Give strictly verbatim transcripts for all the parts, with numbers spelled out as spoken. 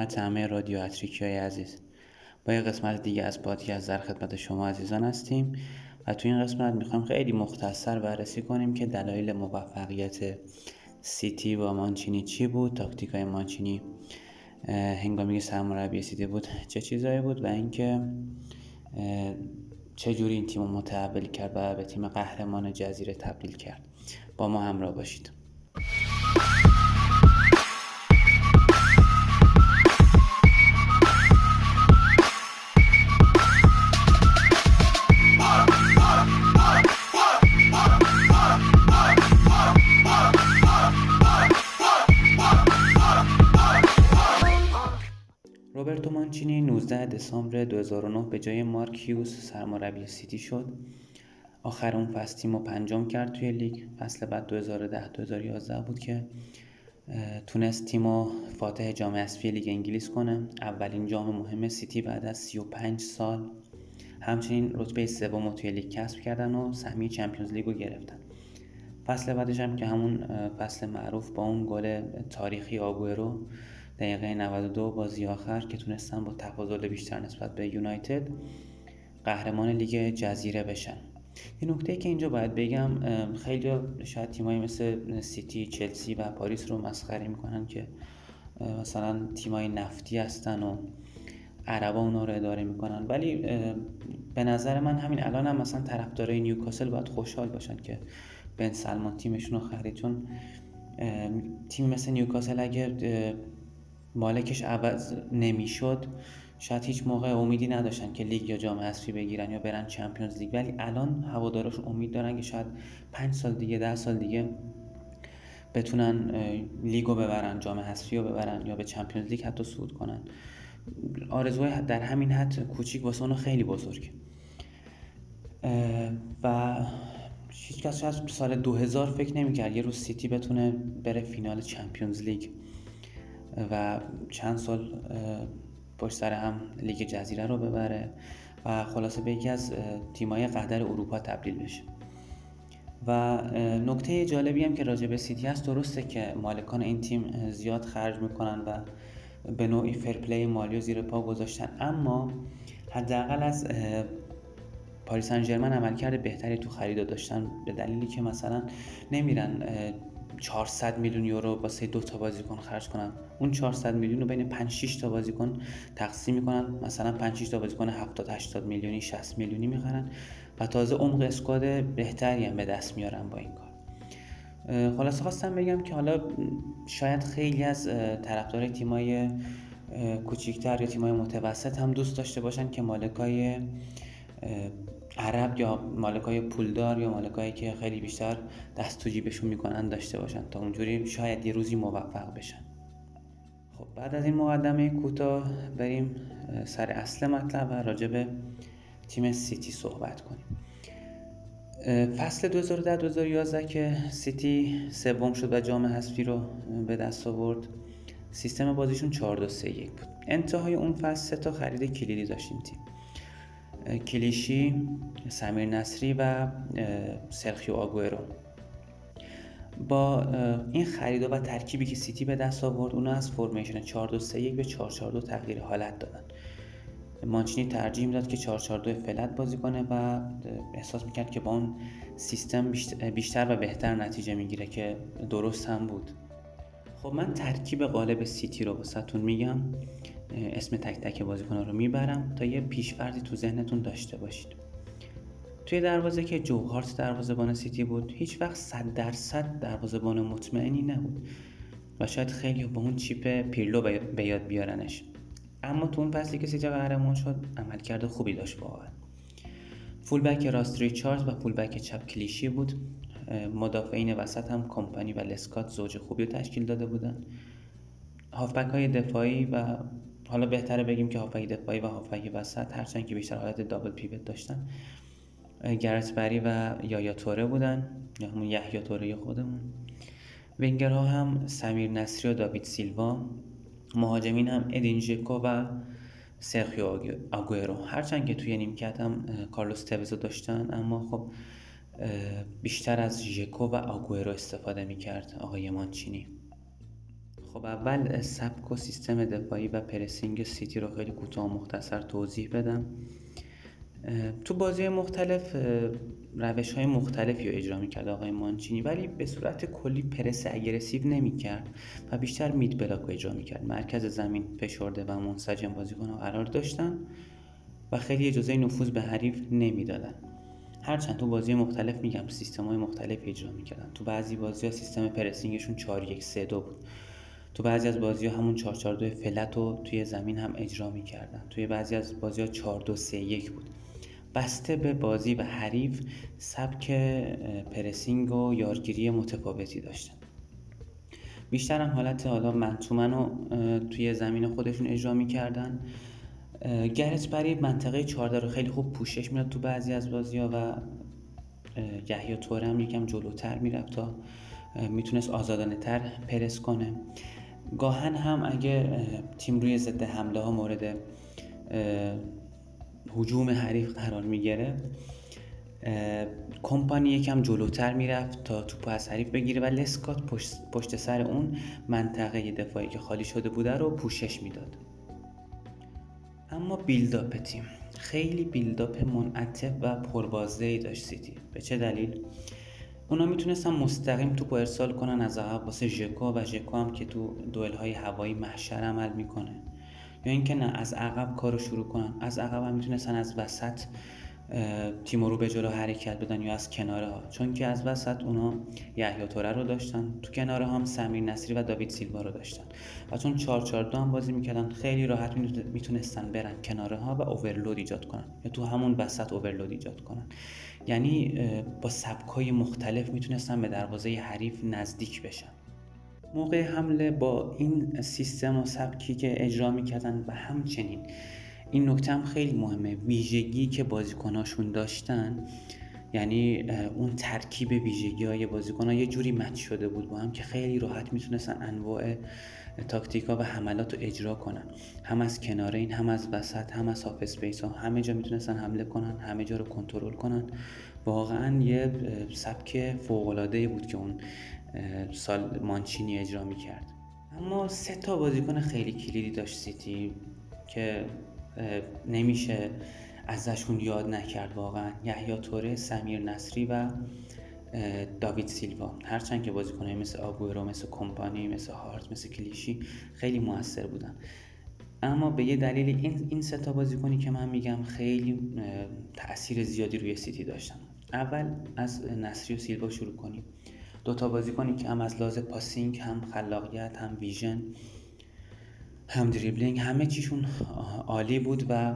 خدمت همه رادیو اتریکیای عزیز. با یه قسمت دیگه از پادکست در خدمت شما عزیزان هستیم و تو این قسمت میخوایم خیلی مختصر بررسی کنیم که دلایل موفقیت سیتی با مانچینی چی بود، تاکتیکای مانچینی هنگامی که سرمربی سیتی بود چه چیزایی بود و اینکه چه جوری این تیمو متحول کرد و به تیم قهرمان جزیره تبدیل کرد. با ما همراه باشید. مانچینی نوزدهم دسامبر دو هزار و نه به جای مارکیوس سرمربی سیتی شد. آخر اون فصل تیمو پنجم کرد توی لیگ. فصل بعد دو هزار و ده دو هزار و یازده بود که تونست تیمو فاتح جام حذفی لیگ انگلیس کنه، اولین جام مهم سیتی بعد از سی و پنج سال. همچنین رتبه سوم توی لیگ کسب کردن و سهمیه چمپیونز لیگ رو گرفتن. فصل بعدش هم که همون فصل معروف با اون گل تاریخی آگوئرو دقیقه نود و دو بازی آخر که تونستن با تفاضل بیشتر نسبت به یونیتد قهرمان لیگ جزیره بشن. یه نکته که اینجا باید بگم، خیلی شاید تیمایی مثل سیتی، چلسی و پاریس رو مسخره میکنن که مثلا تیمای نفتی هستن و عربا اونا رو اداره میکنن، ولی به نظر من همین الان هم مثلا طرفدارای نیوکاسل باید خوشحال باشن که بن سلمان تیمشون رو خرید، چون تیم مثل نیوکاسل اگه مالکش عوض نمیشد شاید هیچ موقع امیدی نداشتن که لیگ یا جام حذفی بگیرن یا برن چمپیونز لیگ، ولی الان هوادارشون امید دارن که شاید پنج سال دیگه ده سال دیگه بتونن لیگو ببرن، جام حذفی رو ببرن یا به چمپیونز لیگ حتی صعود کنن. آرزوهای در همین حد کوچیک واسه اونو خیلی بزرگه و هیچ کس شاید سال دو هزار فکر نمی‌کرد یه روز سیتی بتونه بره فینال چمپیونز لیگ و چند سال پشت سر هم لیگ جزیره رو ببره و خلاصه به یکی از تیم‌های قدر اروپا تبدیل بشه. و نکته جالبی هم که راجع به سیتی هست، درسته که مالکان این تیم زیاد خرج میکنن و به نوعی فرپلی مالی و زیر پا گذاشتن، اما حداقل از پاریس سن ژرمن عملکرد بهتری تو خرید داشتن، به دلیلی که مثلا نمیرن چهارصد میلیون یورو واسه دو تا بازیکن خرج کنن، اون چهارصد میلیون رو بین پنج شش تا بازیکن تقسیم میکنن، مثلا پنج شش تا بازیکن هفتاد هشتاد میلیونی شصت میلیونی میخرن و تازه عمق اسکواد بهتری هم به دست میارن با این کار. خلاصه خواستم بگم که حالا شاید خیلی از طرفدارای تیمای کوچیک‌تر یا تیمای متوسط هم دوست داشته باشن که مالکای عرب یا مالکای پولدار یا مالکایی که خیلی بیشتر دست تو جیبشون میکنن داشته باشن تا اونجوری شاید یه روزی موفق بشن. خب بعد از این مقدمه کوتاه بریم سر اصل مطلب و راجع به تیم سیتی صحبت کنیم. فصل دو هزار و ده دو هزار و یازده که سیتی سوم شد و جام حذفی رو به دست آورد، سیستم بازیشون چهار دو سه یک بود. انتهای اون فصل سه تا خرید کلیدی داشتیم تیم. کلیشی، سمیر نصری و سرخیو آگویرو. با این خریدا و ترکیبی که سیتی به دست آورد، اونا از فرمیشن چهار دو سه یک به چهار چهار دو تغییر حالت دادن. مانچینی ترجیح میداد که چهار چهار دو فلت بازی کنه و احساس میکرد که با اون سیستم بیشتر و بهتر نتیجه میگیره که درست هم بود. خب من ترکیب غالب سیتی رو واسهتون میگم، اسم تک تک بازیکن‌ها رو میبرم تا یه پیش‌فرضی تو ذهنتون داشته باشید. توی دروازه که جوهارت دروازه‌بان سیتی بود، هیچ وقت صد درصد دروازه‌بان مطمئنی نبود و شاید خیلی با اون چیپ پیرلو به یاد بیارنش، اما تو اون فصلی که سیتی قهرمان شد عملکرد خوبی داشت واقعا. فول بک راست ریچاردز و فول بک چپ کلیشی بود. مدافعین وسط هم کمپانی و لسکات زوج خوبی رو تشکیل داده بودن. هافبک‌های دفاعی و حالا بهتره بگیم که هافبک دفاعی و هافبک وسط هرچند که بیشتر حالت دابل پیوت داشتن، گرت بری و یحیی توره بودن یا همون یحیی توره خودمون. وینگرها هم سمیر نصری و داوید سیلوا. مهاجمین هم ادین ژکو و سرخیو آگویرو، هرچند که توی نیمکت هم کارلوس تیوز داشتن، اما خب بیشتر از ژکو و آگوئرو استفاده میکرد آقای مانچینی. خب اول سبک و سیستم دفاعی و پرسینگ سیتی رو خیلی کوتاه مختصر توضیح بدم. تو بازی مختلف روش های مختلفی رو اجرا میکرد آقای مانچینی، ولی به صورت کلی پرس اگریسیو نمیکرد و بیشتر مید بلاک رو اجرا میکرد. مرکز زمین فشرده و منسجم بازیکن‌ها قرار داشتن و خیلی اجازه نفوذ به حریف نمیدادن. هرچند تو بازی مختلف میگم سیستم‌های مختلفی اجرا میکردن. تو بعضی بازی‌ها سیستم پرسینگشون چهار یک سه دو بود. تو بعضی از بازی‌ها همون چهار چهار دو فلت رو توی زمین هم اجرا میکردن. توی بعضی از بازی‌ها چهار دو سه یک بود. بسته به بازی و حریف سبک پرسینگ و یارگیری متفاوتی داشتن. بیشتر هم حالت حالا منتومن رو توی زمین خودشون اجرا می‌کردن. گرت بری منطقه چهارده رو خیلی خوب پوشش میداد تو بعضی از بازی‌ها و یحیی توره هم یکم جلوتر میرفت تا میتونست آزادانه تر پرس کنه. گاهن هم اگه تیم روی ضد حمله ها مورد هجوم حریف قرار می گرفت، کمپانی یکم جلوتر می رفت تا توپو از حریف بگیره و لسکات پشت, پشت سر اون منطقه دفاعی که خالی شده بوده رو پوشش می داد. اما بیلداپ تیم خیلی بیلداپ منعطف و پربازدهی داشت سیتی. به چه دلیل؟ اونا می تونستن مستقیم توپو ارسال کنن از عقب واسه ژکو و ژکو هم که تو دوئل های هوایی محشر عمل می کنه، یا اینکه نه از عقب کارو شروع کنن. از عقب هم میتونستن از وسط تیم رو به جلو حرکت بدن یا از کناره ها، چون که از وسط اونا یحیی توره رو داشتن، تو کناره هم سمیر نصری و داوید سیلوا رو داشتن و چون چهار چهار دو هم بازی میکردن خیلی راحت میتونستن برن کناره ها و اورلود ایجاد کنن یا تو همون وسط اورلود ایجاد کنن. یعنی با سبکای مختلف میتونستن به دروازه حریف نزدیک بشن. موقع حمله با این سیستم و سبکی که اجرا می‌کردن و همچنین این نکته هم خیلی مهمه، ویژگی که بازیکناشون داشتن، یعنی اون ترکیب ویژگی‌های بازیکن‌ها یه جوری مچ شده بود با هم که خیلی راحت می‌تونستن انواع تاکتیک‌ها و حملات رو اجرا کنن. هم از کناره این، هم از وسط، هم از هاف اسپیس‌ها، همه جا می‌تونستن حمله کنن، همه جا رو کنترل کنن. واقعاً یه سبک فوق‌العاده‌ای بود که اون سال مانچینی اجرا میکرد. اما سه تا بازیکن خیلی کلیدی داشت سیتی که نمیشه ازشون یاد نکرد واقعا، یحیی توره، سمیر نصری و داوید سیلوا. هرچند که بازیکن‌های مثل آگوئرو، مثل کمپانی، مثل هارت، مثل کلیشی خیلی موثر بودن، اما به یه دلیل این این سه تا بازیکنی که من میگم خیلی تأثیر زیادی روی سیتی داشتن. اول از نصری و سیلوا شروع کنیم. دو تا بازیکنی که هم از لحاظ پاسینگ، هم خلاقیت، هم ویژن، هم دریبلینگ، همه چیشون عالی بود و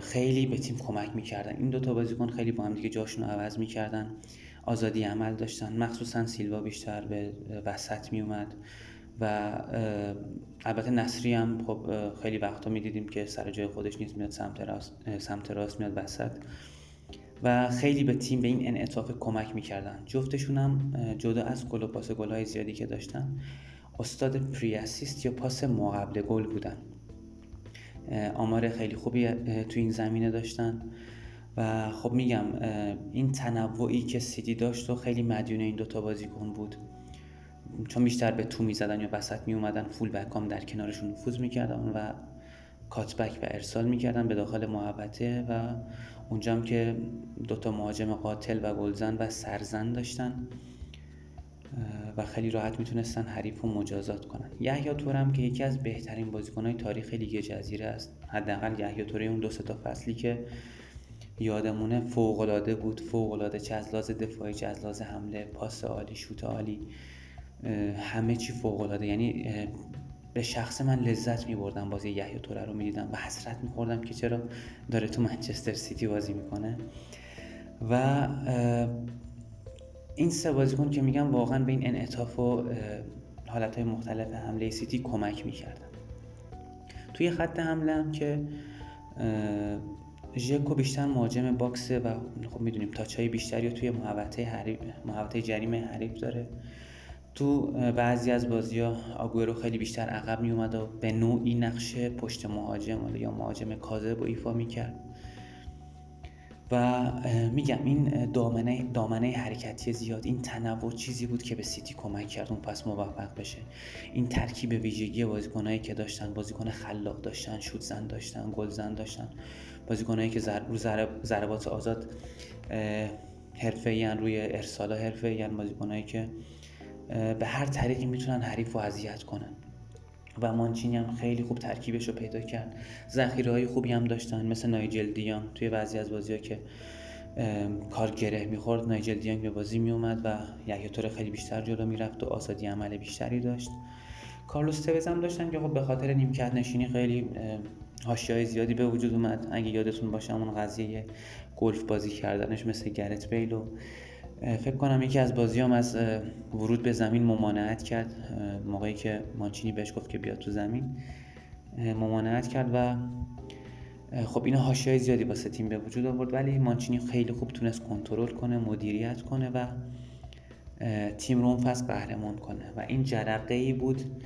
خیلی به تیم کمک میکردن. این دو تا بازیکن خیلی با هم دیگه جاشون رو عوض میکردن، آزادی عمل داشتن. مخصوصا سیلوا بیشتر به وسط میومد و البته نصری هم خب خیلی وقتا میدیدیم که سر جای خودش نیست، میاد سمت راست، سمت راست میاد وسط و خیلی به تیم به این انعطاف کمک میکردن. جفتشون هم جدا از گل و پاس گل‌های زیادی که داشتن استاد پری اسیست یا پاس ما قبل گل بودن. آمار خیلی خوبی تو این زمینه داشتن و خب میگم این تنوعی که سیتی داشت و خیلی مدیون این دوتا بازیکن بود، چون بیشتر به تو میزدن یا وسط میومدن، فول بکام در کنارشون نفوذ میکردن و کاتبک و ارسال میکردن به داخل محوطه و اونجا هم که دوتا مهاجم قاتل و گلزن و سرزن داشتن و خیلی راحت میتونستن حریف رو مجازات کنن. یحیی توره هم که یکی از بهترین بازیکنهای تاریخ لیگ جزیره است، حداقل یحیی توره اون دو سه تا فصلی که یادمونه فوق‌العاده بود، فوق‌العاده، چه از لحاظ دفاعی چه از لحاظ حمله، پاس عالی، شوت عالی، همه چی فوق‌العاده. یعنی به شخص من لذت می‌بردم بازی یحیی توره رو می‌دیدم و حسرت می‌خوردم که چرا داره تو منچستر سیتی بازی می‌کنه. و این سه بازیکن که میگم واقعاً به این انعطاف و حالت‌های مختلف حمله سیتی کمک می‌کردن. توی خط حمله هم که ژکو بیشتر مهاجم باکسه و خب می‌دونیم تاچ‌های بیشتری یا توی محوطه حریف، محوطه جریمه حریف داره. تو بعضی از بازی‌ها آگوئرو خیلی بیشتر عقب میومد و به نوعی نقش پشت مهاجم یا مهاجم کاذب رو ایفا میکرد و میگم این دامنه دامنه حرکتی زیاد، این تنوع چیزی بود که به سیتی کمک کرد اون پس موفق بشه. این ترکیب ویژگی بازیکنایی که داشتن، بازیکن خلاق داشتن، شوت زن داشتن، گل زن داشتن، بازیکنایی که زر... رو ضربات زر... آزاد حرفه‌ای ان، روی ارسالا حرفه‌ای ان، بازیکنایی که به هر طریقی میتونن حریفو اذیت کنن. و مانچینی هم خیلی خوب ترکیبش رو پیدا کرد. ذخیره‌های خوبی هم داشتن، مثل نایجل دیان. توی بعضی از بازی‌ها که کار گره می‌خورد، نایجل دیان به بازی میومد و یحیی توره خیلی بیشتر جلو میرفت و آزادی عمل بیشتری داشت. کارلوس تیوز هم داشتن که خب به خاطر نیمکت نشینی خیلی حاشیه‌های زیادی به وجود اومد. اگه یادتون باشه اون قضیه گلف بازی کردنش مثل گرت بریلو، فکر کنم یکی از بازیام از ورود به زمین ممانعت کرد، موقعی که مانچینی بهش گفت که بیاد تو زمین ممانعت کرد و خب اینا حاشیه‌های زیادی واسه تیم به وجود آورد. ولی مانچینی خیلی خوب تونست کنترل کنه، مدیریت کنه و تیم رو اون فصل قهرمان کنه و این جرقه‌ای بود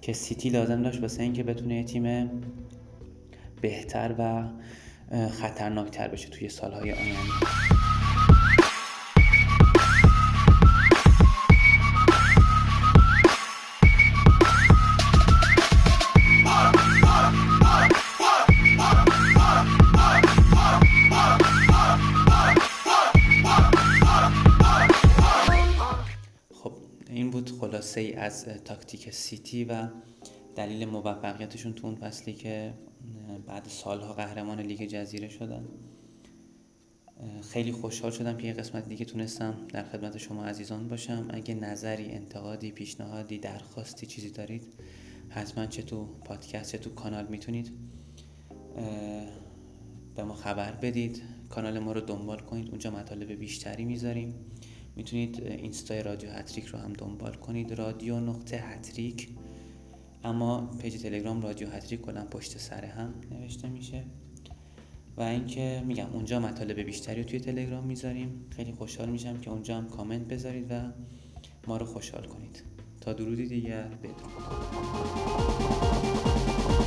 که سیتی لازم داشت واسه اینکه بتونه تیم بهتر و خطرناک‌تر بشه توی سال‌های آینده. خلاصه از تاکتیک سیتی و دلیل موفقیتشون تو اون فصلی که بعد سالها قهرمان لیگ جزیره شدن. خیلی خوشحال شدم که یه قسمت دیگه تونستم در خدمت شما عزیزان باشم. اگه نظری، انتقادی، پیشنهادی، درخواستی، چیزی دارید حتما چه تو پادکست چه تو کانال میتونید به ما خبر بدید. کانال ما رو دنبال کنید، اونجا مطالب بیشتری میذاریم. میتونید اینستای رادیو هتریک رو هم دنبال کنید، رادیو نقطه هتریک. اما پیج تلگرام رادیو هتریک کلا پشت سر هم نوشته میشه و اینکه میگم اونجا مطالب بیشتری رو توی تلگرام میذاریم. خیلی خوشحال میشم که اونجا هم کامنت بذارید و ما رو خوشحال کنید. تا درودی دیگر بدرود.